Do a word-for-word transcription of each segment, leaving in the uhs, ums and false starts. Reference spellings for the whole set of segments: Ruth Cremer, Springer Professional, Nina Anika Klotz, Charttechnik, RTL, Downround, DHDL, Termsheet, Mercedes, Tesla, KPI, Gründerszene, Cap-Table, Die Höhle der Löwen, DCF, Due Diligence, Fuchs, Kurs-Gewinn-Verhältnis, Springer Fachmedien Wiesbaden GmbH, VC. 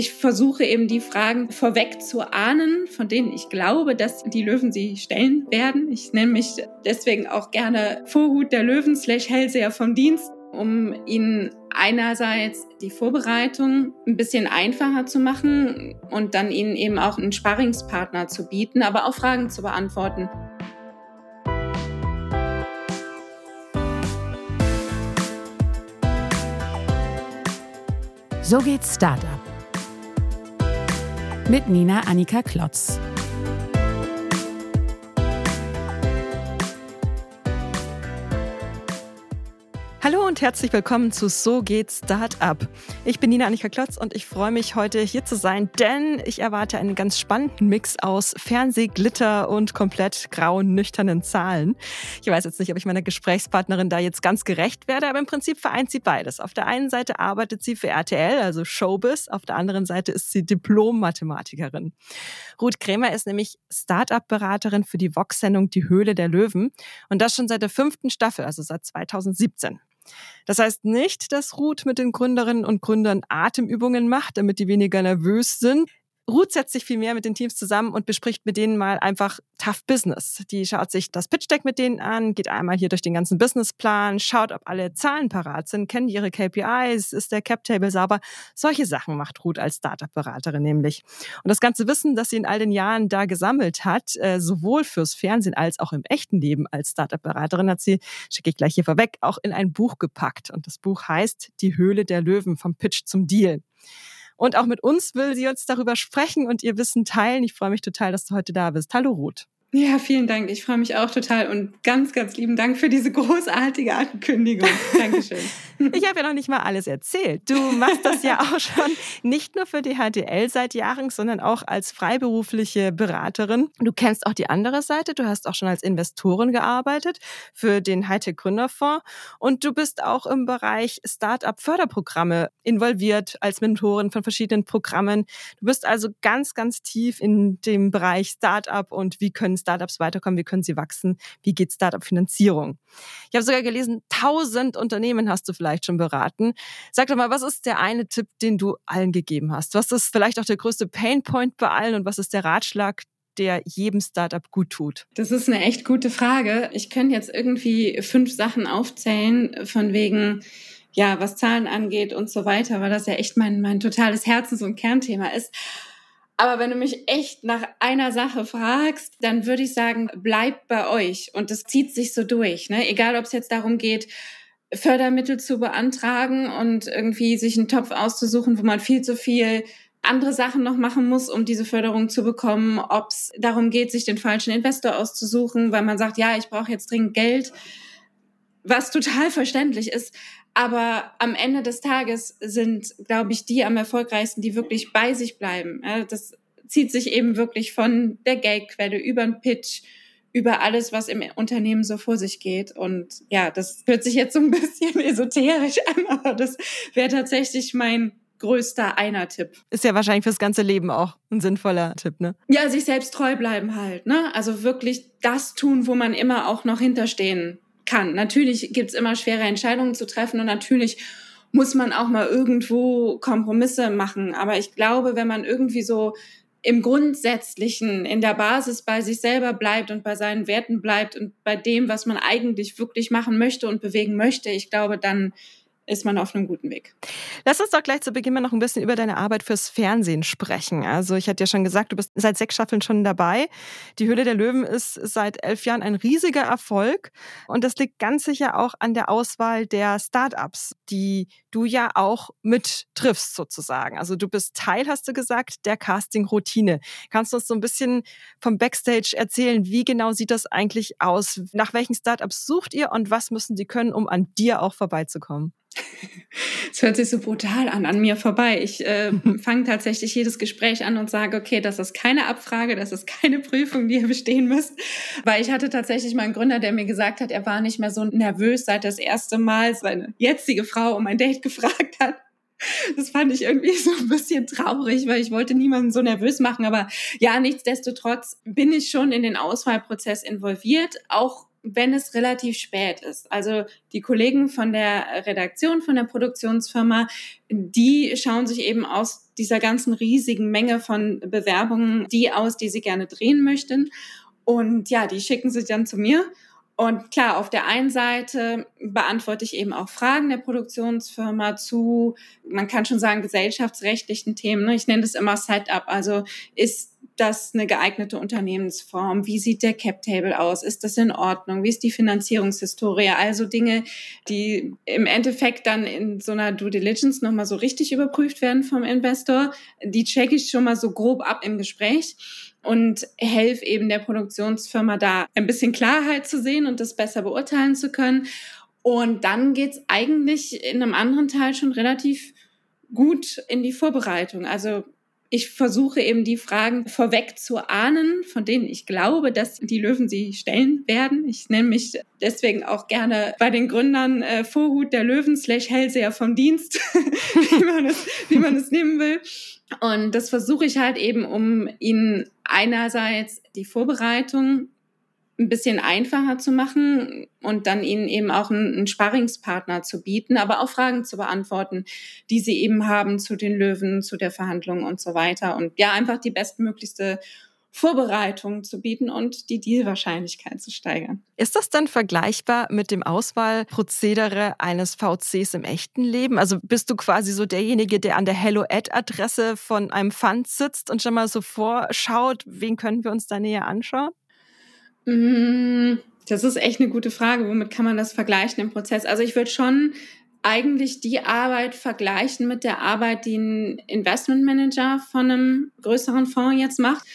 Ich versuche eben die Fragen vorweg zu ahnen, von denen ich glaube, dass die Löwen sie stellen werden. Ich nenne mich deswegen auch gerne Vorhut der Löwen slash Hellseher vom Dienst, um ihnen einerseits die Vorbereitung ein bisschen einfacher zu machen und dann ihnen eben auch einen Sparringspartner zu bieten, aber auch Fragen zu beantworten. So geht's Startup mit Nina Anika Klotz. Hallo und herzlich willkommen zu So geht's Startup. Ich bin Nina Anika Klotz und ich freue mich, heute hier zu sein, denn ich erwarte einen ganz spannenden Mix aus Fernsehglitter und komplett grauen, nüchternen Zahlen. Ich weiß jetzt nicht, ob ich meiner Gesprächspartnerin da jetzt ganz gerecht werde, aber im Prinzip vereint sie beides. Auf der einen Seite arbeitet sie für R T L, also Showbiz, auf der anderen Seite ist sie Diplom-Mathematikerin. Ruth Cremer ist nämlich Startup-Beraterin für die Vox-Sendung Die Höhle der Löwen und das schon seit der fünften Staffel, also seit zweitausendsiebzehn. Das heißt nicht, dass Ruth mit den Gründerinnen und Gründern Atemübungen macht, damit die weniger nervös sind. Ruth setzt sich viel mehr mit den Teams zusammen und bespricht mit denen mal einfach Tough Business. Die schaut sich das Pitch-Deck mit denen an, geht einmal hier durch den ganzen Businessplan, schaut, ob alle Zahlen parat sind, kennen die ihre K P Is, ist der Cap-Table sauber. Solche Sachen macht Ruth als Startup-Beraterin nämlich. Und das ganze Wissen, das sie in all den Jahren da gesammelt hat, sowohl fürs Fernsehen als auch im echten Leben als Startup-Beraterin, hat sie, schicke ich gleich hier vorweg, auch in ein Buch gepackt. Und das Buch heißt Die Höhle der Löwen, vom Pitch zum Deal. Und auch mit uns will sie uns darüber sprechen und ihr Wissen teilen. Ich freue mich total, dass du heute da bist. Hallo Ruth. Ja, vielen Dank. Ich freue mich auch total und ganz, ganz lieben Dank für diese großartige Ankündigung. Dankeschön. Ich habe ja noch nicht mal alles erzählt. Du machst das ja auch schon nicht nur für D H D L seit Jahren, sondern auch als freiberufliche Beraterin. Du kennst auch die andere Seite. Du hast auch schon als Investorin gearbeitet für den Hightech-Gründerfonds und du bist auch im Bereich Start-up-Förderprogramme involviert als Mentorin von verschiedenen Programmen. Du bist also ganz, ganz tief in dem Bereich Start-up und wie können Startups weiterkommen, wie können sie wachsen, wie geht Startup-Finanzierung. Ich habe sogar gelesen, tausend Unternehmen hast du vielleicht schon beraten. Sag doch mal, was ist der eine Tipp, den du allen gegeben hast? Was ist vielleicht auch der größte Painpoint bei allen und was ist der Ratschlag, der jedem Startup gut tut? Das ist eine echt gute Frage. Ich könnte jetzt irgendwie fünf Sachen aufzählen, von wegen, ja, was Zahlen angeht und so weiter, weil das ja echt mein, mein totales Herzens- und Kernthema ist. Aber wenn du mich echt nach einer Sache fragst, dann würde ich sagen, bleibt bei euch. Und das zieht sich so durch, ne? Egal, ob es jetzt darum geht, Fördermittel zu beantragen und irgendwie sich einen Topf auszusuchen, wo man viel zu viel andere Sachen noch machen muss, um diese Förderung zu bekommen. Ob es darum geht, sich den falschen Investor auszusuchen, weil man sagt, ja, ich brauche jetzt dringend Geld, was total verständlich ist. Aber am Ende des Tages sind, glaube ich, die am erfolgreichsten, die wirklich bei sich bleiben. Das zieht sich eben wirklich von der Geldquelle über den Pitch, über alles, was im Unternehmen so vor sich geht. Und ja, das hört sich jetzt so ein bisschen esoterisch an, aber das wäre tatsächlich mein größter Einer-Tipp. Ist ja wahrscheinlich fürs ganze Leben auch ein sinnvoller Tipp, ne? Ja, sich selbst treu bleiben halt, ne? Also wirklich das tun, wo man immer auch noch hinterstehen kann. Natürlich gibt es immer schwere Entscheidungen zu treffen und natürlich muss man auch mal irgendwo Kompromisse machen. Aber ich glaube, wenn man irgendwie so im Grundsätzlichen, in der Basis bei sich selber bleibt und bei seinen Werten bleibt und bei dem, was man eigentlich wirklich machen möchte und bewegen möchte, ich glaube, dann ist man auf einem guten Weg. Lass uns doch gleich zu Beginn mal noch ein bisschen über deine Arbeit fürs Fernsehen sprechen. Also ich hatte ja schon gesagt, du bist seit sechs Staffeln schon dabei. Die Höhle der Löwen ist seit elf Jahren ein riesiger Erfolg. Und das liegt ganz sicher auch an der Auswahl der Startups, die du ja auch mit triffst sozusagen. Also du bist Teil, hast du gesagt, der Casting-Routine. Kannst du uns so ein bisschen vom Backstage erzählen, wie genau sieht das eigentlich aus? Nach welchen Startups sucht ihr und was müssen sie können, um an dir auch vorbeizukommen? Es hört sich so brutal an, an mir vorbei. Ich äh, fange tatsächlich jedes Gespräch an und sage, okay, das ist keine Abfrage, das ist keine Prüfung, die ihr bestehen müsst. Weil ich hatte tatsächlich mal einen Gründer, der mir gesagt hat, er war nicht mehr so nervös, seit das erste Mal seine jetzige Frau um ein Date gefragt hat. Das fand ich irgendwie so ein bisschen traurig, weil ich wollte niemanden so nervös machen. Aber ja, nichtsdestotrotz bin ich schon in den Auswahlprozess involviert, auch wenn es relativ spät ist. Also die Kollegen von der Redaktion, von der Produktionsfirma, die schauen sich eben aus dieser ganzen riesigen Menge von Bewerbungen die aus, die sie gerne drehen möchten. Und ja, die schicken sie dann zu mir. Und klar, auf der einen Seite beantworte ich eben auch Fragen der Produktionsfirma zu, man kann schon sagen, gesellschaftsrechtlichen Themen, ne? Ich nenne das immer Setup, also ist das eine geeignete Unternehmensform? Wie sieht der Cap-Table aus? Ist das in Ordnung? Wie ist die Finanzierungshistorie? Also Dinge, die im Endeffekt dann in so einer Due Diligence nochmal so richtig überprüft werden vom Investor, die checke ich schon mal so grob ab im Gespräch und helfe eben der Produktionsfirma da ein bisschen Klarheit zu sehen und das besser beurteilen zu können. Und dann geht's eigentlich in einem anderen Teil schon relativ gut in die Vorbereitung. Also ich versuche eben die Fragen vorweg zu ahnen, von denen ich glaube, dass die Löwen sie stellen werden. Ich nenne mich deswegen auch gerne bei den Gründern äh, Vorhut der Löwen slash Hellseher vom Dienst, wie man es, wie man es nehmen will. Und das versuche ich halt eben, um ihnen einerseits die Vorbereitung ein bisschen einfacher zu machen und dann ihnen eben auch einen, einen Sparringspartner zu bieten, aber auch Fragen zu beantworten, die sie eben haben zu den Löwen, zu der Verhandlung und so weiter. Und ja, einfach die bestmöglichste Vorbereitung zu bieten und die Dealwahrscheinlichkeit zu steigern. Ist das dann vergleichbar mit dem Auswahlprozedere eines V Cs im echten Leben? Also bist du quasi so derjenige, der an der Hello-Ad-Adresse von einem Fund sitzt und schon mal so vorschaut, wen können wir uns da näher anschauen? Das ist echt eine gute Frage. Womit kann man das vergleichen im Prozess? Also ich würde schon eigentlich die Arbeit vergleichen mit der Arbeit, die ein Investmentmanager von einem größeren Fonds jetzt macht,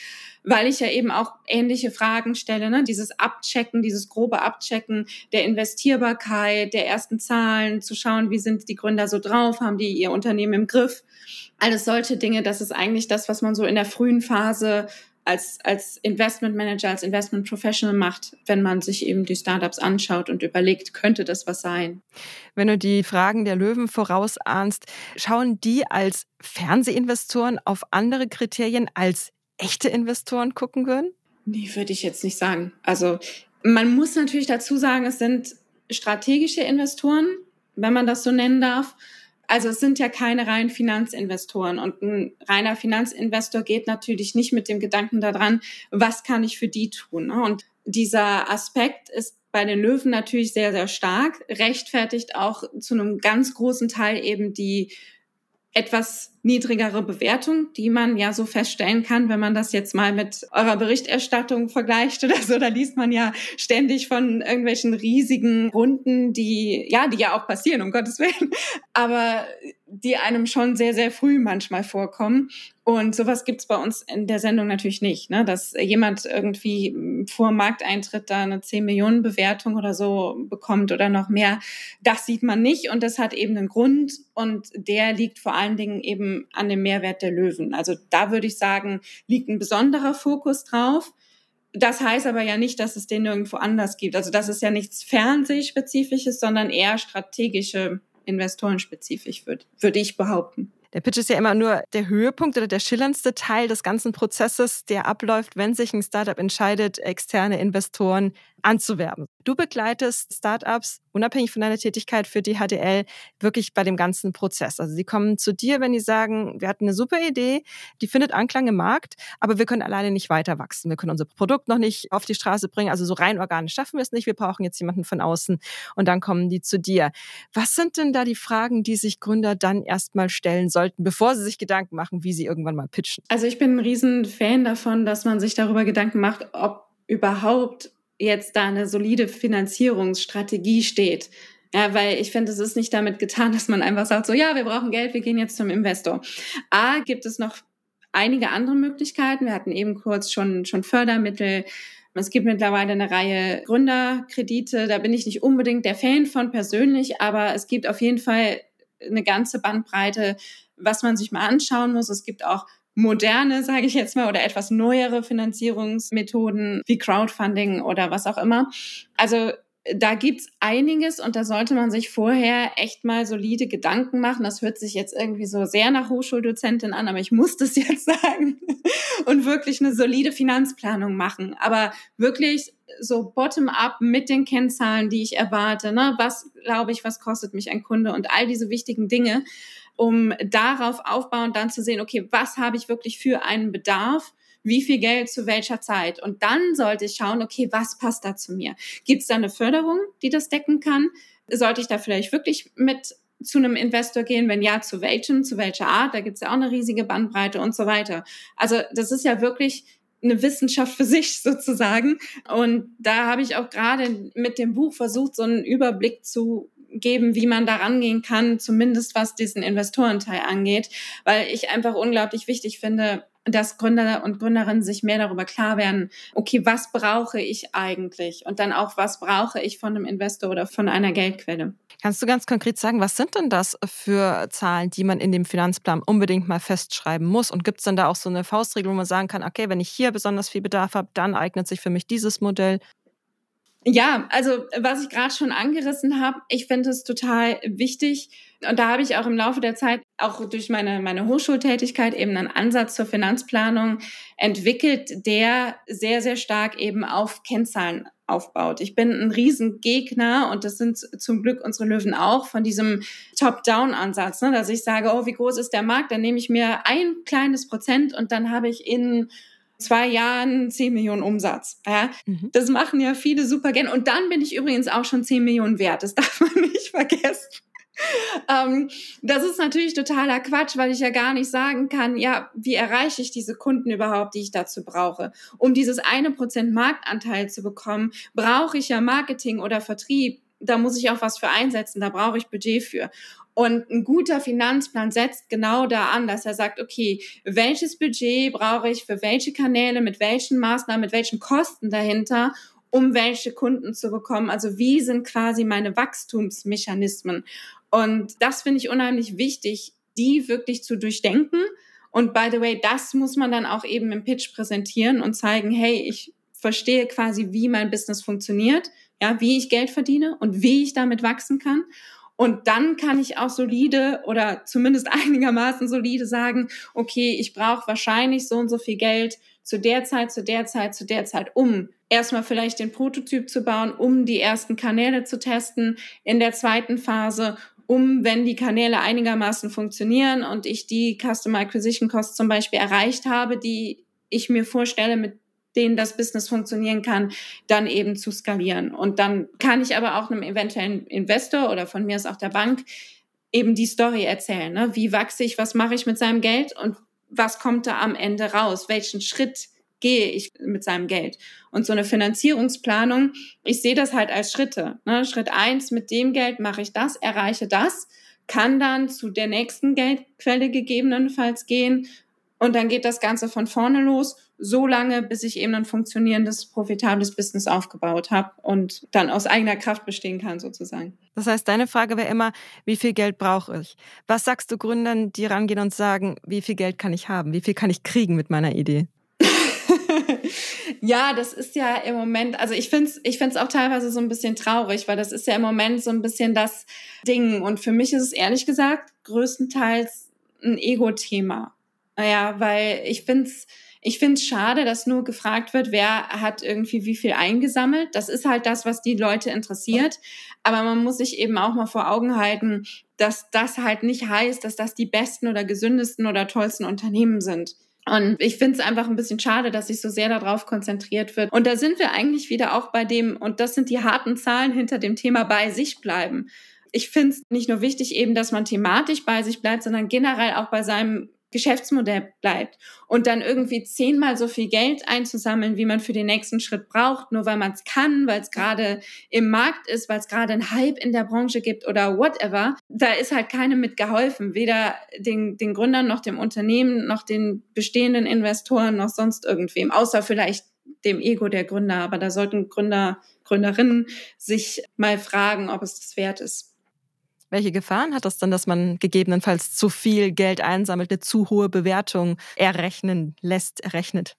weil ich ja eben auch ähnliche Fragen stelle, ne? Dieses Abchecken, dieses grobe Abchecken der Investierbarkeit, der ersten Zahlen, zu schauen, wie sind die Gründer so drauf, haben die ihr Unternehmen im Griff, alles solche Dinge. Das ist eigentlich das, was man so in der frühen Phase als als Investmentmanager, als Investment Professional macht, wenn man sich eben die Startups anschaut und überlegt, könnte das was sein? Wenn du die Fragen der Löwen vorausahnst, schauen die als Fernsehinvestoren auf andere Kriterien als echte Investoren gucken würden? Nee, würde ich jetzt nicht sagen. Also man muss natürlich dazu sagen, es sind strategische Investoren, wenn man das so nennen darf. Also es sind ja keine reinen Finanzinvestoren und ein reiner Finanzinvestor geht natürlich nicht mit dem Gedanken daran, was kann ich für die tun? Und dieser Aspekt ist bei den Löwen natürlich sehr, sehr stark, rechtfertigt auch zu einem ganz großen Teil eben die etwas niedrigere Bewertung, die man ja so feststellen kann, wenn man das jetzt mal mit eurer Berichterstattung vergleicht oder so, da liest man ja ständig von irgendwelchen riesigen Runden, die ja, die ja auch passieren, um Gottes Willen, aber die einem schon sehr, sehr früh manchmal vorkommen. Und sowas gibt's bei uns in der Sendung natürlich nicht, ne? Dass jemand irgendwie vor Markteintritt da eine zehn Millionen Bewertung oder so bekommt oder noch mehr. Das sieht man nicht und das hat eben einen Grund und der liegt vor allen Dingen eben an dem Mehrwert der Löwen. Also da würde ich sagen, liegt ein besonderer Fokus drauf. Das heißt aber ja nicht, dass es den nirgendwo anders gibt. Also das ist ja nichts Fernsehspezifisches, sondern eher strategische, investorenspezifisch wird, würde ich behaupten. Der Pitch ist ja immer nur der Höhepunkt oder der schillerndste Teil des ganzen Prozesses, der abläuft, wenn sich ein Startup entscheidet, externe Investoren anzuwerben. Du begleitest Startups, unabhängig von deiner Tätigkeit für D H D L, wirklich bei dem ganzen Prozess. Also sie kommen zu dir, wenn die sagen, wir hatten eine super Idee, die findet Anklang im Markt, aber wir können alleine nicht weiter wachsen. Wir können unser Produkt noch nicht auf die Straße bringen, also so rein organisch schaffen wir es nicht. Wir brauchen jetzt jemanden von außen und dann kommen die zu dir. Was sind denn da die Fragen, die sich Gründer dann erstmal stellen sollen, bevor sie sich Gedanken machen, wie sie irgendwann mal pitchen? Also ich bin ein riesen Fan davon, dass man sich darüber Gedanken macht, ob überhaupt jetzt da eine solide Finanzierungsstrategie steht. Ja, weil ich finde, es ist nicht damit getan, dass man einfach sagt, so ja, wir brauchen Geld, wir gehen jetzt zum Investor. A, gibt es noch einige andere Möglichkeiten. Wir hatten eben kurz schon, schon Fördermittel. Es gibt mittlerweile eine Reihe Gründerkredite. Da bin ich nicht unbedingt der Fan von persönlich, aber es gibt auf jeden Fall eine ganze Bandbreite, was man sich mal anschauen muss. Es gibt auch moderne, sage ich jetzt mal, oder etwas neuere Finanzierungsmethoden wie Crowdfunding oder was auch immer. Also da gibt's einiges und da sollte man sich vorher echt mal solide Gedanken machen. Das hört sich jetzt irgendwie so sehr nach Hochschuldozentin an, aber ich muss das jetzt sagen. Und wirklich eine solide Finanzplanung machen. Aber wirklich so bottom-up mit den Kennzahlen, die ich erwarte. Ne? Was glaube ich, was kostet mich ein Kunde und all diese wichtigen Dinge, um darauf aufbauend dann zu sehen, okay, was habe ich wirklich für einen Bedarf? Wie viel Geld zu welcher Zeit? Und dann sollte ich schauen, okay, was passt da zu mir? Gibt es da eine Förderung, die das decken kann? Sollte ich da vielleicht wirklich mit zu einem Investor gehen? Wenn ja, zu welchem, zu welcher Art? Da gibt es ja auch eine riesige Bandbreite und so weiter. Also das ist ja wirklich eine Wissenschaft für sich sozusagen. Und da habe ich auch gerade mit dem Buch versucht, so einen Überblick zu geben, wie man da rangehen kann, zumindest was diesen Investorenteil angeht, weil ich einfach unglaublich wichtig finde, dass Gründer und Gründerinnen sich mehr darüber klar werden, okay, was brauche ich eigentlich? Und dann auch, was brauche ich von einem Investor oder von einer Geldquelle? Kannst du ganz konkret sagen, was sind denn das für Zahlen, die man in dem Finanzplan unbedingt mal festschreiben muss? Und gibt es denn da auch so eine Faustregel, wo man sagen kann, okay, wenn ich hier besonders viel Bedarf habe, dann eignet sich für mich dieses Modell? Ja, also was ich gerade schon angerissen habe, ich finde es total wichtig und da habe ich auch im Laufe der Zeit, auch durch meine meine Hochschultätigkeit eben einen Ansatz zur Finanzplanung entwickelt, der sehr, sehr stark eben auf Kennzahlen aufbaut. Ich bin ein Riesengegner und das sind zum Glück unsere Löwen auch von diesem Top-Down-Ansatz, ne, dass ich sage, oh, wie groß ist der Markt, dann nehme ich mir ein kleines Prozent und dann habe ich in zwei Jahren zehn Millionen Umsatz. Ja? Mhm. Das machen ja viele super gern. Und dann bin ich übrigens auch schon zehn Millionen wert. Das darf man nicht vergessen. ähm, das ist natürlich totaler Quatsch, weil ich ja gar nicht sagen kann, ja, wie erreiche ich diese Kunden überhaupt, die ich dazu brauche? Um dieses eine Prozent Marktanteil zu bekommen, brauche ich ja Marketing oder Vertrieb. Da muss ich auch was für einsetzen. Da brauche ich Budget für. Und ein guter Finanzplan setzt genau da an, dass er sagt, okay, welches Budget brauche ich für welche Kanäle, mit welchen Maßnahmen, mit welchen Kosten dahinter, um welche Kunden zu bekommen? Also wie sind quasi meine Wachstumsmechanismen? Und das finde ich unheimlich wichtig, die wirklich zu durchdenken. Und by the way, das muss man dann auch eben im Pitch präsentieren und zeigen, hey, ich verstehe quasi, wie mein Business funktioniert, ja, wie ich Geld verdiene und wie ich damit wachsen kann. Und dann kann ich auch solide oder zumindest einigermaßen solide sagen, okay, ich brauche wahrscheinlich so und so viel Geld zu der Zeit, zu der Zeit, zu der Zeit, um erstmal vielleicht den Prototyp zu bauen, um die ersten Kanäle zu testen in der zweiten Phase, um, wenn die Kanäle einigermaßen funktionieren und ich die Customer Acquisition Costs zum Beispiel erreicht habe, die ich mir vorstelle, mit denen das Business funktionieren kann, dann eben zu skalieren. Und dann kann ich aber auch einem eventuellen Investor oder von mir ist auch der Bank eben die Story erzählen. Ne? Wie wachse ich, was mache ich mit seinem Geld und was kommt da am Ende raus? Welchen Schritt gehe ich mit seinem Geld? Und so eine Finanzierungsplanung, ich sehe das halt als Schritte. Ne? Schritt eins, mit dem Geld mache ich das, erreiche das, kann dann zu der nächsten Geldquelle gegebenenfalls gehen. Und dann geht das Ganze von vorne los, so lange, bis ich eben ein funktionierendes, profitables Business aufgebaut habe und dann aus eigener Kraft bestehen kann sozusagen. Das heißt, deine Frage wäre immer, wie viel Geld brauche ich? Was sagst du Gründern, die rangehen und sagen, wie viel Geld kann ich haben? Wie viel kann ich kriegen mit meiner Idee? Ja, das ist ja im Moment, also ich find's, ich find's auch teilweise so ein bisschen traurig, weil das ist ja im Moment so ein bisschen das Ding. Und für mich ist es ehrlich gesagt größtenteils ein Ego-Thema. Naja, weil ich find's, ich find's schade, dass nur gefragt wird, wer hat irgendwie wie viel eingesammelt. Das ist halt das, was die Leute interessiert. Aber man muss sich eben auch mal vor Augen halten, dass das halt nicht heißt, dass das die besten oder gesündesten oder tollsten Unternehmen sind. Und ich find's einfach ein bisschen schade, dass sich so sehr darauf konzentriert wird. Und da sind wir eigentlich wieder auch bei dem, und das sind die harten Zahlen hinter dem Thema bei sich bleiben. Ich find's nicht nur wichtig eben, dass man thematisch bei sich bleibt, sondern generell auch bei seinem Geschäftsmodell bleibt und dann irgendwie zehnmal so viel Geld einzusammeln, wie man für den nächsten Schritt braucht, nur weil man es kann, weil es gerade im Markt ist, weil es gerade einen Hype in der Branche gibt oder whatever, da ist halt keinem mit geholfen, weder den, den Gründern noch dem Unternehmen noch den bestehenden Investoren noch sonst irgendwem, außer vielleicht dem Ego der Gründer, aber da sollten Gründer, Gründerinnen sich mal fragen, ob es das wert ist. Welche Gefahren hat das denn, dass man gegebenenfalls zu viel Geld einsammelt, eine zu hohe Bewertung errechnen lässt, errechnet?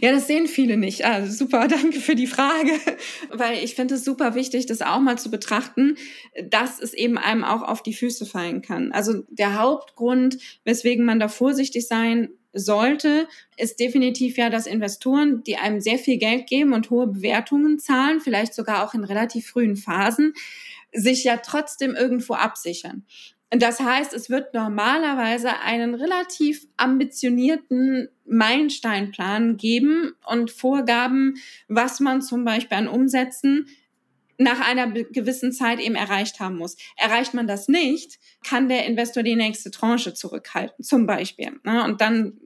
Ja, das sehen viele nicht. Also super, danke für die Frage, weil ich finde es super wichtig, das auch mal zu betrachten, dass es eben einem auch auf die Füße fallen kann. Also der Hauptgrund, weswegen man da vorsichtig sein sollte, ist definitiv ja, dass Investoren, die einem sehr viel Geld geben und hohe Bewertungen zahlen, vielleicht sogar auch in relativ frühen Phasen, sich ja trotzdem irgendwo absichern. Das heißt, es wird normalerweise einen relativ ambitionierten Meilensteinplan geben und Vorgaben, was man zum Beispiel an Umsätzen nach einer gewissen Zeit eben erreicht haben muss. Erreicht man das nicht, kann der Investor die nächste Tranche zurückhalten, zum Beispiel. Und dann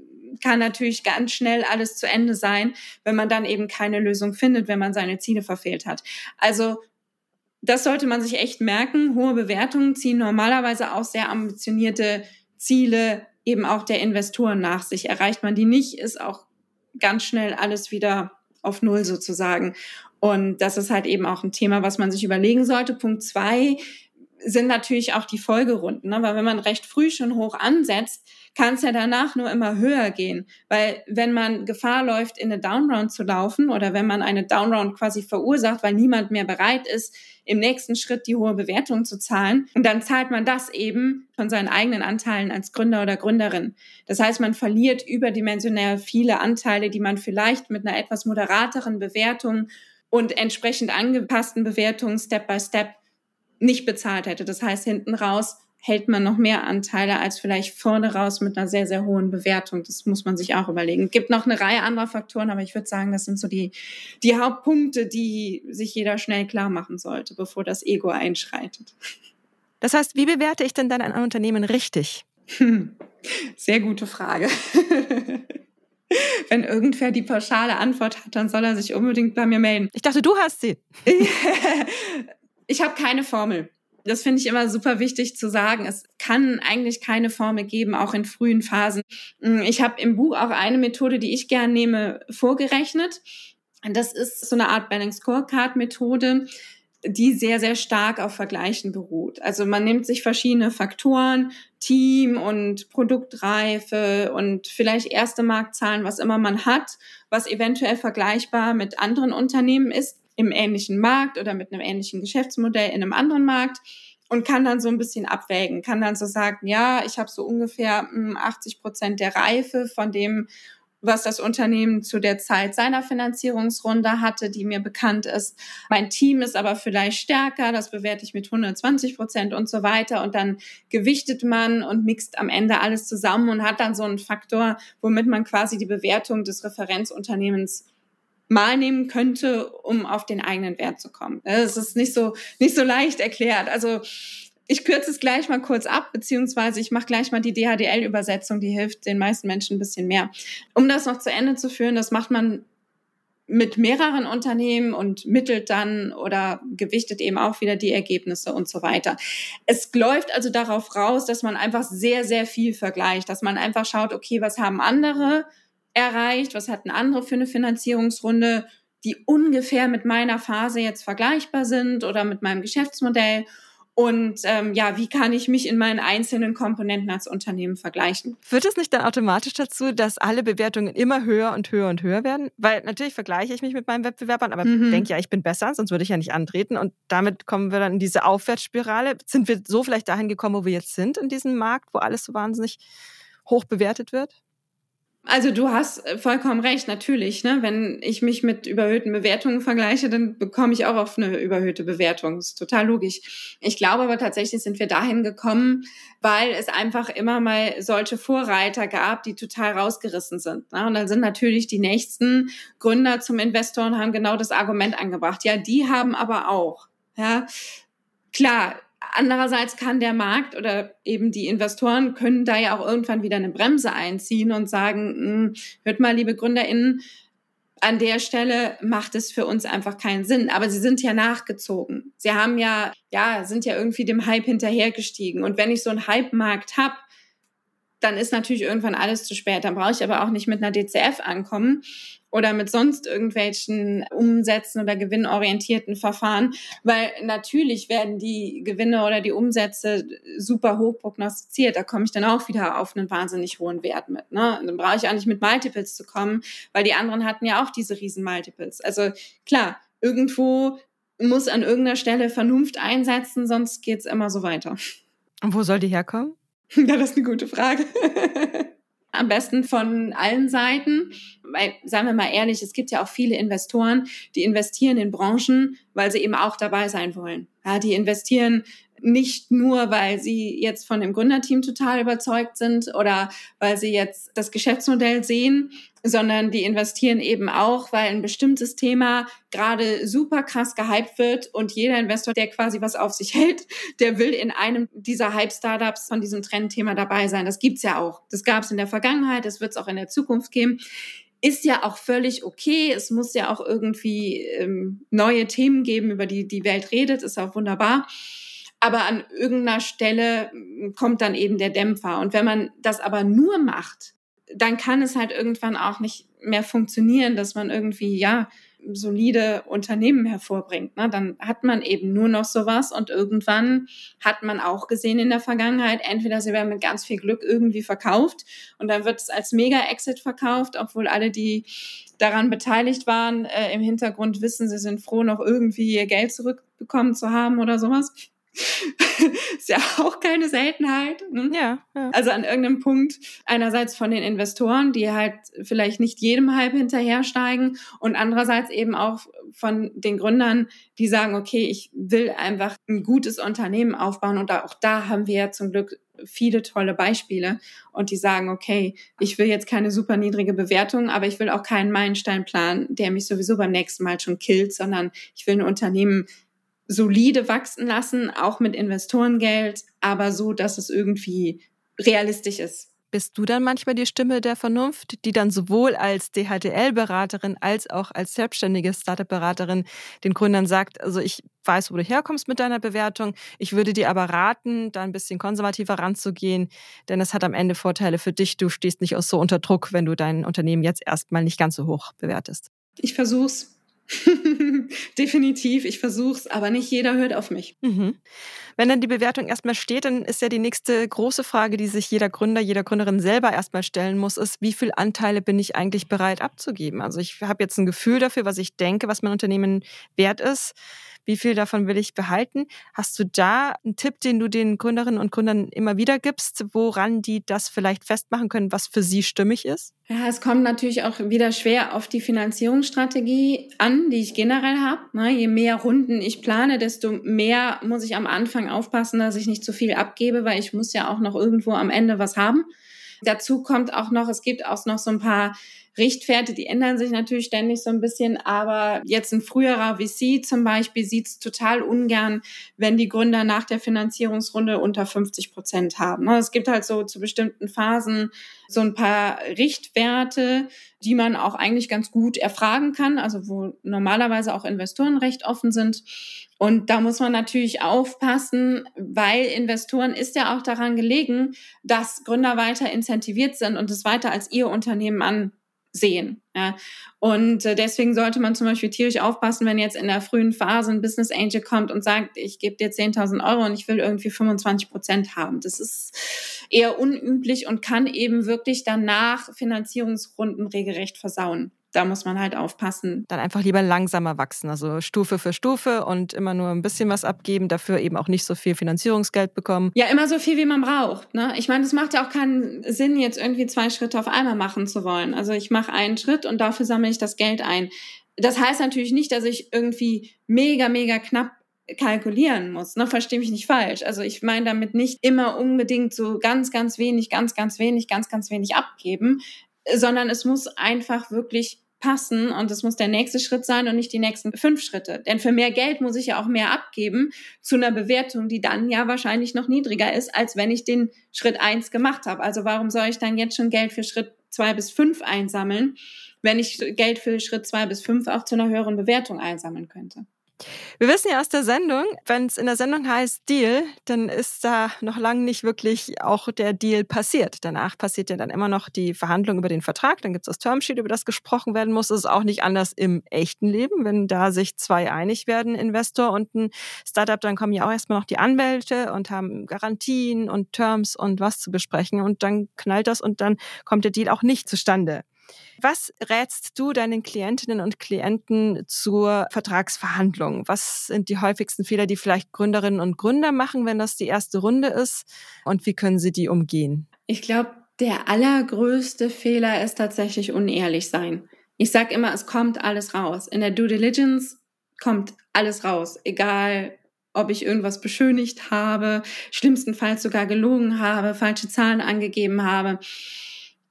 kann natürlich ganz schnell alles zu Ende sein, wenn man dann eben keine Lösung findet, wenn man seine Ziele verfehlt hat. Also das sollte man sich echt merken. Hohe Bewertungen ziehen normalerweise auch sehr ambitionierte Ziele eben auch der Investoren nach sich. Erreicht man die nicht, ist auch ganz schnell alles wieder auf Null sozusagen. Und das ist halt eben auch ein Thema, was man sich überlegen sollte. Punkt zwei sind natürlich auch die Folgerunden, ne? Weil wenn man recht früh schon hoch ansetzt, kann es ja danach nur immer höher gehen, weil wenn man Gefahr läuft, in eine Downround zu laufen oder wenn man eine Downround quasi verursacht, weil niemand mehr bereit ist, im nächsten Schritt die hohe Bewertung zu zahlen, und dann zahlt man das eben von seinen eigenen Anteilen als Gründer oder Gründerin. Das heißt, man verliert überdimensionär viele Anteile, die man vielleicht mit einer etwas moderateren Bewertung und entsprechend angepassten Bewertung Step by Step nicht bezahlt hätte. Das heißt, hinten raus hält man noch mehr Anteile als vielleicht vorne raus mit einer sehr, sehr hohen Bewertung. Das muss man sich auch überlegen. Es gibt noch eine Reihe anderer Faktoren, aber ich würde sagen, das sind so die, die Hauptpunkte, die sich jeder schnell klar machen sollte, bevor das Ego einschreitet. Das heißt, wie bewerte ich denn dann ein Unternehmen richtig? Hm, sehr gute Frage. Wenn irgendwer die pauschale Antwort hat, dann soll er sich unbedingt bei mir melden. Ich dachte, du hast sie. Ich habe keine Formel. Das finde ich immer super wichtig zu sagen. Es kann eigentlich keine Formel geben, auch in frühen Phasen. Ich habe im Buch auch eine Methode, die ich gerne nehme, vorgerechnet. Das ist so eine Art Balanced Scorecard-Methode, die sehr, sehr stark auf Vergleichen beruht. Also man nimmt sich verschiedene Faktoren, Team und Produktreife und vielleicht erste Marktzahlen, was immer man hat, was eventuell vergleichbar mit anderen Unternehmen ist, im ähnlichen Markt oder mit einem ähnlichen Geschäftsmodell in einem anderen Markt, und kann dann so ein bisschen abwägen, kann dann so sagen, ja, ich habe so ungefähr achtzig Prozent der Reife von dem, was das Unternehmen zu der Zeit seiner Finanzierungsrunde hatte, die mir bekannt ist. Mein Team ist aber vielleicht stärker, das bewerte ich mit hundertzwanzig Prozent und so weiter. Und dann gewichtet man und mixt am Ende alles zusammen und hat dann so einen Faktor, womit man quasi die Bewertung des Referenzunternehmens mal nehmen könnte, um auf den eigenen Wert zu kommen. Das ist nicht so, nicht so leicht erklärt. Also ich kürze es gleich mal kurz ab, beziehungsweise ich mache gleich mal die D H D L-Übersetzung, die hilft den meisten Menschen ein bisschen mehr. Um das noch zu Ende zu führen, das macht man mit mehreren Unternehmen und mittelt dann oder gewichtet eben auch wieder die Ergebnisse und so weiter. Es läuft also darauf raus, dass man einfach sehr, sehr viel vergleicht, dass man einfach schaut, okay, was haben andere erreicht, was hatten andere für eine Finanzierungsrunde, die ungefähr mit meiner Phase jetzt vergleichbar sind oder mit meinem Geschäftsmodell, und ähm, ja, wie kann ich mich in meinen einzelnen Komponenten als Unternehmen vergleichen? Führt es nicht dann automatisch dazu, dass alle Bewertungen immer höher und höher und höher werden? Weil natürlich vergleiche ich mich mit meinen Wettbewerbern, aber mhm. denke ja, ich bin besser, sonst würde ich ja nicht antreten, und damit kommen wir dann in diese Aufwärtsspirale. Sind wir so vielleicht dahin gekommen, wo wir jetzt sind in diesem Markt, wo alles so wahnsinnig hoch bewertet wird? Also du hast vollkommen recht, natürlich. Ne? Wenn ich mich mit überhöhten Bewertungen vergleiche, dann bekomme ich auch auf eine überhöhte Bewertung. Das ist total logisch. Ich glaube aber tatsächlich sind wir dahin gekommen, weil es einfach immer mal solche Vorreiter gab, die total rausgerissen sind. Ne? Und dann sind natürlich die nächsten Gründer zum Investor und haben genau das Argument angebracht. Ja, die haben aber auch. Ja, klar. Andererseits kann der Markt oder eben die Investoren können da ja auch irgendwann wieder eine Bremse einziehen und sagen, hört mal, liebe GründerInnen, an der Stelle macht es für uns einfach keinen Sinn. Aber sie sind ja nachgezogen. Sie haben ja, ja, sind ja irgendwie dem Hype hinterhergestiegen. Und wenn ich so einen Hype-Markt habe, dann ist natürlich irgendwann alles zu spät. Dann brauche ich aber auch nicht mit einer D C F ankommen oder mit sonst irgendwelchen Umsätzen oder gewinnorientierten Verfahren, weil natürlich werden die Gewinne oder die Umsätze super hoch prognostiziert. Da komme ich dann auch wieder auf einen wahnsinnig hohen Wert mit. Ne? Dann brauche ich auch nicht mit Multiples zu kommen, weil die anderen hatten ja auch diese riesen Multiples. Also klar, irgendwo muss an irgendeiner Stelle Vernunft einsetzen, sonst geht es immer so weiter. Und wo soll die herkommen? Ja, das ist eine gute Frage. Am besten von allen Seiten, weil, seien wir mal ehrlich, es gibt ja auch viele Investoren, die investieren in Branchen, weil sie eben auch dabei sein wollen. Ja, die investieren nicht nur, weil sie jetzt von dem Gründerteam total überzeugt sind oder weil sie jetzt das Geschäftsmodell sehen, sondern die investieren eben auch, weil ein bestimmtes Thema gerade super krass gehypt wird und jeder Investor, der quasi was auf sich hält, der will in einem dieser Hype-Startups von diesem Trendthema dabei sein. Das gibt's ja auch. Das gab's in der Vergangenheit, das wird's auch in der Zukunft geben. Ist ja auch völlig okay. Es muss ja auch irgendwie ähm, neue Themen geben, über die die Welt redet. Ist auch wunderbar. Aber an irgendeiner Stelle kommt dann eben der Dämpfer. Und wenn man das aber nur macht, dann kann es halt irgendwann auch nicht mehr funktionieren, dass man irgendwie, ja, solide Unternehmen hervorbringt. Ne? Dann hat man eben nur noch sowas und irgendwann hat man auch gesehen in der Vergangenheit, entweder sie werden mit ganz viel Glück irgendwie verkauft und dann wird es als Mega-Exit verkauft, obwohl alle, die daran beteiligt waren, äh, im Hintergrund wissen, sie sind froh, noch irgendwie ihr Geld zurückbekommen zu haben oder sowas. Ist ja auch keine Seltenheit. Ne? Ja, ja. Also an irgendeinem Punkt einerseits von den Investoren, die halt vielleicht nicht jedem Hype hinterhersteigen und andererseits eben auch von den Gründern, die sagen, okay, ich will einfach ein gutes Unternehmen aufbauen und auch da haben wir ja zum Glück viele tolle Beispiele und die sagen, okay, ich will jetzt keine super niedrige Bewertung, aber ich will auch keinen Meilensteinplan, der mich sowieso beim nächsten Mal schon killt, sondern ich will ein Unternehmen solide wachsen lassen, auch mit Investorengeld, aber so, dass es irgendwie realistisch ist. Bist du dann manchmal die Stimme der Vernunft, die dann sowohl als D H D L-Beraterin als auch als selbstständige Startup-Beraterin den Gründern sagt, also ich weiß, wo du herkommst mit deiner Bewertung, ich würde dir aber raten, da ein bisschen konservativer ranzugehen, denn es hat am Ende Vorteile für dich, du stehst nicht so unter Druck, wenn du dein Unternehmen jetzt erstmal nicht ganz so hoch bewertest? Ich versuch's. Definitiv, ich versuch's, aber nicht jeder hört auf mich. Mhm. Wenn dann die Bewertung erstmal steht, dann ist ja die nächste große Frage, die sich jeder Gründer, jeder Gründerin selber erstmal stellen muss, ist, wie viele Anteile bin ich eigentlich bereit abzugeben? Also ich habe jetzt ein Gefühl dafür, was ich denke, was mein Unternehmen wert ist. Wie viel davon will ich behalten? Hast du da einen Tipp, den du den Gründerinnen und Gründern immer wieder gibst, woran die das vielleicht festmachen können, was für sie stimmig ist? Ja, es kommt natürlich auch wieder schwer auf die Finanzierungsstrategie an, die ich generell habe. Ne, je mehr Runden ich plane, desto mehr muss ich am Anfang aufpassen, dass ich nicht zu viel abgebe, weil ich muss ja auch noch irgendwo am Ende was haben. Dazu kommt auch noch, es gibt auch noch so ein paar Richtwerte, die ändern sich natürlich ständig so ein bisschen, aber jetzt ein früherer V C zum Beispiel sieht es total ungern, wenn die Gründer nach der Finanzierungsrunde unter fünfzig Prozent haben. Es gibt halt so zu bestimmten Phasen so ein paar Richtwerte, die man auch eigentlich ganz gut erfragen kann, also wo normalerweise auch Investoren recht offen sind. Und da muss man natürlich aufpassen, weil Investoren ist ja auch daran gelegen, dass Gründer weiter incentiviert sind und es weiter als ihr Unternehmen ansehen. Ja. Und deswegen sollte man zum Beispiel tierisch aufpassen, wenn jetzt in der frühen Phase ein Business Angel kommt und sagt, ich gebe dir zehntausend Euro und ich will irgendwie fünfundzwanzig Prozent haben. Das ist eher unüblich und kann eben wirklich danach Finanzierungsrunden regelrecht versauen. Da muss man halt aufpassen. Dann einfach lieber langsamer wachsen, also Stufe für Stufe und immer nur ein bisschen was abgeben, dafür eben auch nicht so viel Finanzierungsgeld bekommen. Ja, immer so viel, wie man braucht. Ne? Ich meine, es macht ja auch keinen Sinn, jetzt irgendwie zwei Schritte auf einmal machen zu wollen. Also ich mache einen Schritt und dafür sammle ich das Geld ein. Das heißt natürlich nicht, dass ich irgendwie mega, mega knapp kalkulieren muss, ne? Verstehe mich nicht falsch. Also ich meine damit nicht immer unbedingt so ganz, ganz wenig, ganz, ganz wenig, ganz, ganz wenig abgeben, sondern es muss einfach wirklich passen und das muss der nächste Schritt sein und nicht die nächsten fünf Schritte. Denn für mehr Geld muss ich ja auch mehr abgeben zu einer Bewertung, die dann ja wahrscheinlich noch niedriger ist, als wenn ich den Schritt eins gemacht habe. Also warum soll ich dann jetzt schon Geld für Schritt zwei bis fünf einsammeln, wenn ich Geld für Schritt zwei bis fünf auch zu einer höheren Bewertung einsammeln könnte? Wir wissen ja aus der Sendung, wenn es in der Sendung heißt Deal, dann ist da noch lange nicht wirklich auch der Deal passiert. Danach passiert ja dann immer noch die Verhandlung über den Vertrag, dann gibt es das Termsheet, über das gesprochen werden muss. Es ist auch nicht anders im echten Leben, wenn da sich zwei einig werden, Investor und ein Startup, dann kommen ja auch erstmal noch die Anwälte und haben Garantien und Terms und was zu besprechen und dann knallt das und dann kommt der Deal auch nicht zustande. Was rätst du deinen Klientinnen und Klienten zur Vertragsverhandlung? Was sind die häufigsten Fehler, die vielleicht Gründerinnen und Gründer machen, wenn das die erste Runde ist? Und wie können sie die umgehen? Ich glaube, der allergrößte Fehler ist tatsächlich unehrlich sein. Ich sage immer, es kommt alles raus. In der Due Diligence kommt alles raus, egal ob ich irgendwas beschönigt habe, schlimmstenfalls sogar gelogen habe, falsche Zahlen angegeben habe.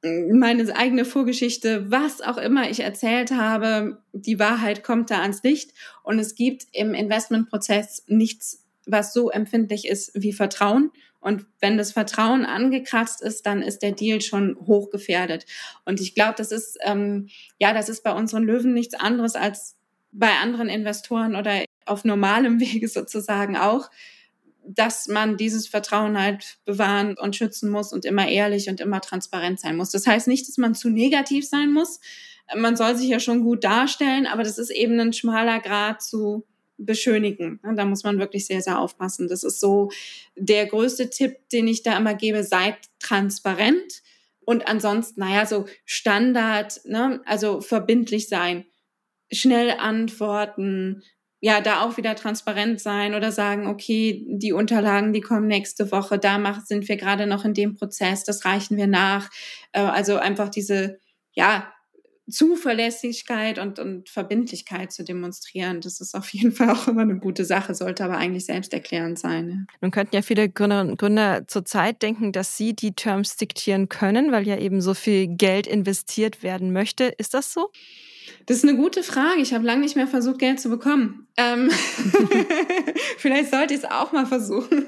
Meine eigene Vorgeschichte, was auch immer ich erzählt habe, die Wahrheit kommt da ans Licht und es gibt im Investmentprozess nichts, was so empfindlich ist wie Vertrauen und wenn das Vertrauen angekratzt ist, dann ist der Deal schon hochgefährdet und ich glaube, das ist ähm, ja, das ist bei unseren Löwen nichts anderes als bei anderen Investoren oder auf normalem Wege sozusagen auch, dass man dieses Vertrauen halt bewahren und schützen muss und immer ehrlich und immer transparent sein muss. Das heißt nicht, dass man zu negativ sein muss. Man soll sich ja schon gut darstellen, aber das ist eben ein schmaler Grat zu beschönigen. Da muss man wirklich sehr, sehr aufpassen. Das ist so der größte Tipp, den ich da immer gebe, seid transparent und ansonsten, naja, so Standard, ne? Also verbindlich sein, schnell antworten, ja, da auch wieder transparent sein oder sagen, okay, die Unterlagen, die kommen nächste Woche, da sind wir gerade noch in dem Prozess, das reichen wir nach. Also einfach diese, ja, Zuverlässigkeit und, und Verbindlichkeit zu demonstrieren, das ist auf jeden Fall auch immer eine gute Sache, sollte aber eigentlich selbsterklärend sein. Ja. Nun könnten ja viele Gründerinnen und Gründer zurzeit denken, dass sie die Terms diktieren können, weil ja eben so viel Geld investiert werden möchte. Ist das so? Das ist eine gute Frage. Ich habe lange nicht mehr versucht, Geld zu bekommen. Ähm, Vielleicht sollte ich es auch mal versuchen.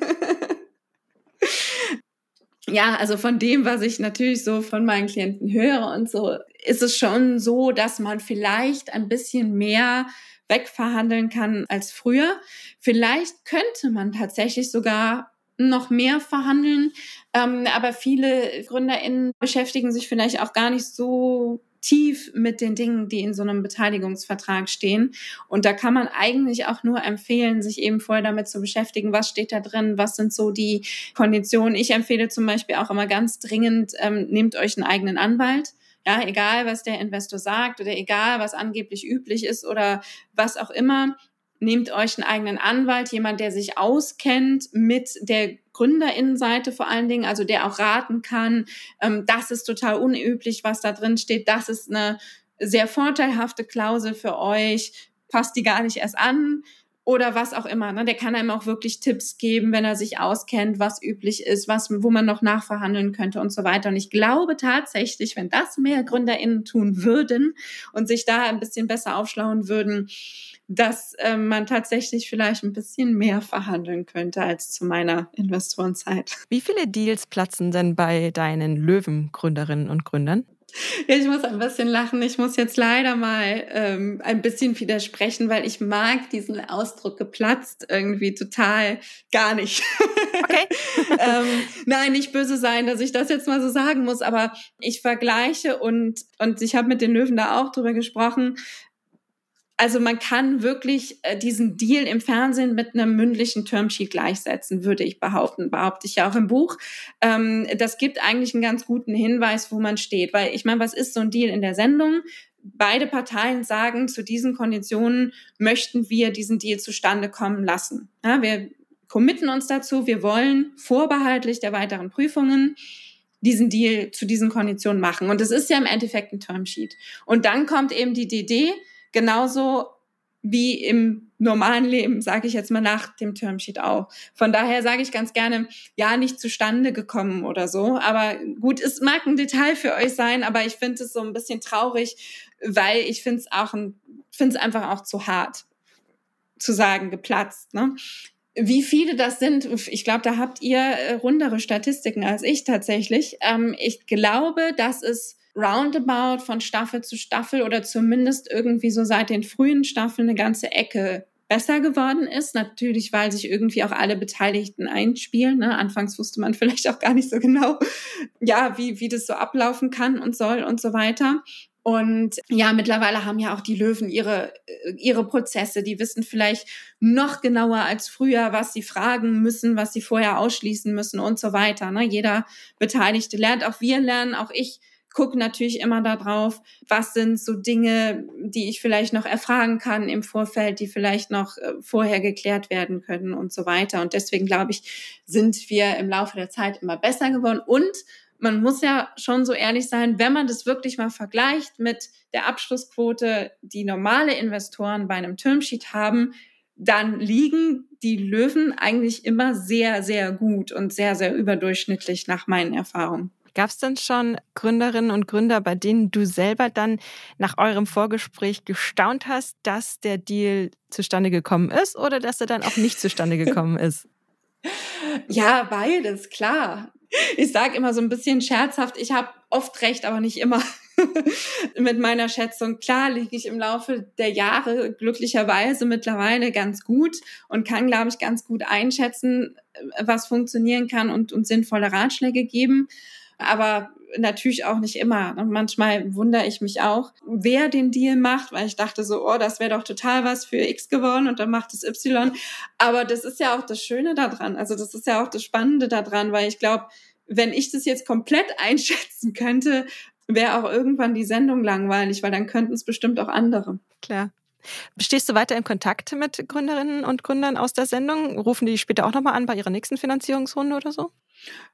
Ja, also von dem, was ich natürlich so von meinen Klienten höre und so, ist es schon so, dass man vielleicht ein bisschen mehr wegverhandeln kann als früher. Vielleicht könnte man tatsächlich sogar noch mehr verhandeln. Ähm, aber viele GründerInnen beschäftigen sich vielleicht auch gar nicht so tief mit den Dingen, die in so einem Beteiligungsvertrag stehen. Und da kann man eigentlich auch nur empfehlen, sich eben vorher damit zu beschäftigen, was steht da drin, was sind so die Konditionen. Ich empfehle zum Beispiel auch immer ganz dringend, ähm, nehmt euch einen eigenen Anwalt. Ja, egal, was der Investor sagt oder egal, was angeblich üblich ist oder was auch immer, nehmt euch einen eigenen Anwalt, jemand, der sich auskennt mit der GründerInnenseite vor allen Dingen, also der auch raten kann, ähm, das ist total unüblich, was da drin steht, das ist eine sehr vorteilhafte Klausel für euch, passt die gar nicht erst an oder was auch immer. Ne? Der kann einem auch wirklich Tipps geben, wenn er sich auskennt, was üblich ist, was, wo man noch nachverhandeln könnte und so weiter. Und ich glaube tatsächlich, wenn das mehr GründerInnen tun würden und sich da ein bisschen besser aufschlauen würden, dass äh, man tatsächlich vielleicht ein bisschen mehr verhandeln könnte als zu meiner Investorenzeit. Wie viele Deals platzen denn bei deinen Löwengründerinnen und Gründern? Ja, ich muss ein bisschen lachen. Ich muss jetzt leider mal ähm, ein bisschen widersprechen, weil ich mag diesen Ausdruck geplatzt irgendwie total gar nicht. Okay. ähm, nein, nicht böse sein, dass ich das jetzt mal so sagen muss, aber ich vergleiche und, und ich habe mit den Löwen da auch drüber gesprochen. Also man kann wirklich diesen Deal im Fernsehen mit einem mündlichen Termsheet gleichsetzen, würde ich behaupten, behaupte ich ja auch im Buch. Das gibt eigentlich einen ganz guten Hinweis, wo man steht, weil ich meine, was ist so ein Deal in der Sendung? Beide Parteien sagen, zu diesen Konditionen möchten wir diesen Deal zustande kommen lassen. Wir committen uns dazu, wir wollen vorbehaltlich der weiteren Prüfungen diesen Deal zu diesen Konditionen machen. Und das ist ja im Endeffekt ein Termsheet. Und dann kommt eben die D D, genauso wie im normalen Leben, sage ich jetzt mal nach dem Termsheet auch. Von daher sage ich ganz gerne, ja, nicht zustande gekommen oder so. Aber gut, es mag ein Detail für euch sein, aber ich finde es so ein bisschen traurig, weil ich finde es auch ein, finde es einfach auch zu hart zu sagen, geplatzt, ne? Wie viele das sind, ich glaube, da habt ihr rundere Statistiken als ich tatsächlich. Ähm, ich glaube, dass es roundabout von Staffel zu Staffel oder zumindest irgendwie so seit den frühen Staffeln eine ganze Ecke besser geworden ist, natürlich, weil sich irgendwie auch alle Beteiligten einspielen. Ne? Anfangs wusste man vielleicht auch gar nicht so genau, ja, wie, wie das so ablaufen kann und soll und so weiter. Und ja, mittlerweile haben ja auch die Löwen ihre, ihre Prozesse. Die wissen vielleicht noch genauer als früher, was sie fragen müssen, was sie vorher ausschließen müssen und so weiter. Ne? Jeder Beteiligte lernt, auch wir lernen, auch ich gucke natürlich immer darauf, was sind so Dinge, die ich vielleicht noch erfragen kann im Vorfeld, die vielleicht noch vorher geklärt werden können und so weiter. Und deswegen, glaube ich, sind wir im Laufe der Zeit immer besser geworden. Und man muss ja schon so ehrlich sein, wenn man das wirklich mal vergleicht mit der Abschlussquote, die normale Investoren bei einem Termsheet haben, dann liegen die Löwen eigentlich immer sehr, sehr gut und sehr, sehr überdurchschnittlich nach meinen Erfahrungen. Gab es denn schon Gründerinnen und Gründer, bei denen du selber dann nach eurem Vorgespräch gestaunt hast, dass der Deal zustande gekommen ist oder dass er dann auch nicht zustande gekommen ist? Ja, beides, klar. Ich sage immer so ein bisschen scherzhaft, ich habe oft recht, aber nicht immer mit meiner Schätzung. Klar liege ich im Laufe der Jahre glücklicherweise mittlerweile ganz gut und kann, glaube ich, ganz gut einschätzen, was funktionieren kann und, und sinnvolle Ratschläge geben. Aber natürlich auch nicht immer. Und manchmal wundere ich mich auch, wer den Deal macht, weil ich dachte so, oh, das wäre doch total was für X geworden und dann macht es Y. Aber das ist ja auch das Schöne daran. Also das ist ja auch das Spannende daran, weil ich glaube, wenn ich das jetzt komplett einschätzen könnte, wäre auch irgendwann die Sendung langweilig, weil dann könnten es bestimmt auch andere. Klar. Stehst du weiter in Kontakt mit Gründerinnen und Gründern aus der Sendung? Rufen die später auch nochmal an bei ihrer nächsten Finanzierungsrunde oder so?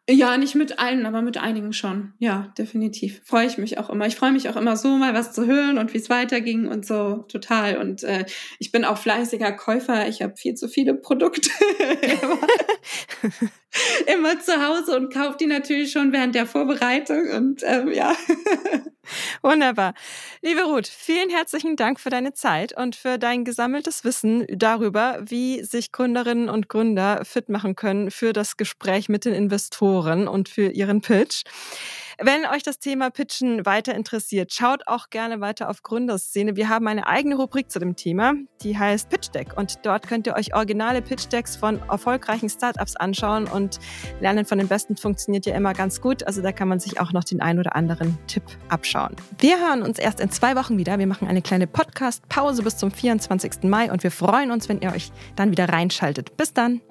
Ja, nicht mit allen, aber mit einigen schon. Ja, definitiv. Freue ich mich auch immer. Ich freue mich auch immer so, mal was zu hören und wie es weiterging und so. Total. Und äh, ich bin auch fleißiger Käufer. Ich habe viel zu viele Produkte immer, immer zu Hause und kaufe die natürlich schon während der Vorbereitung. Und ähm, ja. Wunderbar. Liebe Ruth, vielen herzlichen Dank für deine Zeit und für dein gesammeltes Wissen darüber, wie sich Gründerinnen und Gründer fit machen können für das Gespräch mit den Investoren und für ihren Pitch. Wenn euch das Thema Pitchen weiter interessiert, schaut auch gerne weiter auf Gründerszene. Wir haben eine eigene Rubrik zu dem Thema, die heißt Pitch Deck. Und dort könnt ihr euch originale Pitch Decks von erfolgreichen Startups anschauen und lernen von den Besten funktioniert ja immer ganz gut. Also da kann man sich auch noch den ein oder anderen Tipp abschauen. Wir hören uns erst in zwei Wochen wieder. Wir machen eine kleine Podcast-Pause bis zum vierundzwanzigsten Mai und wir freuen uns, wenn ihr euch dann wieder reinschaltet. Bis dann!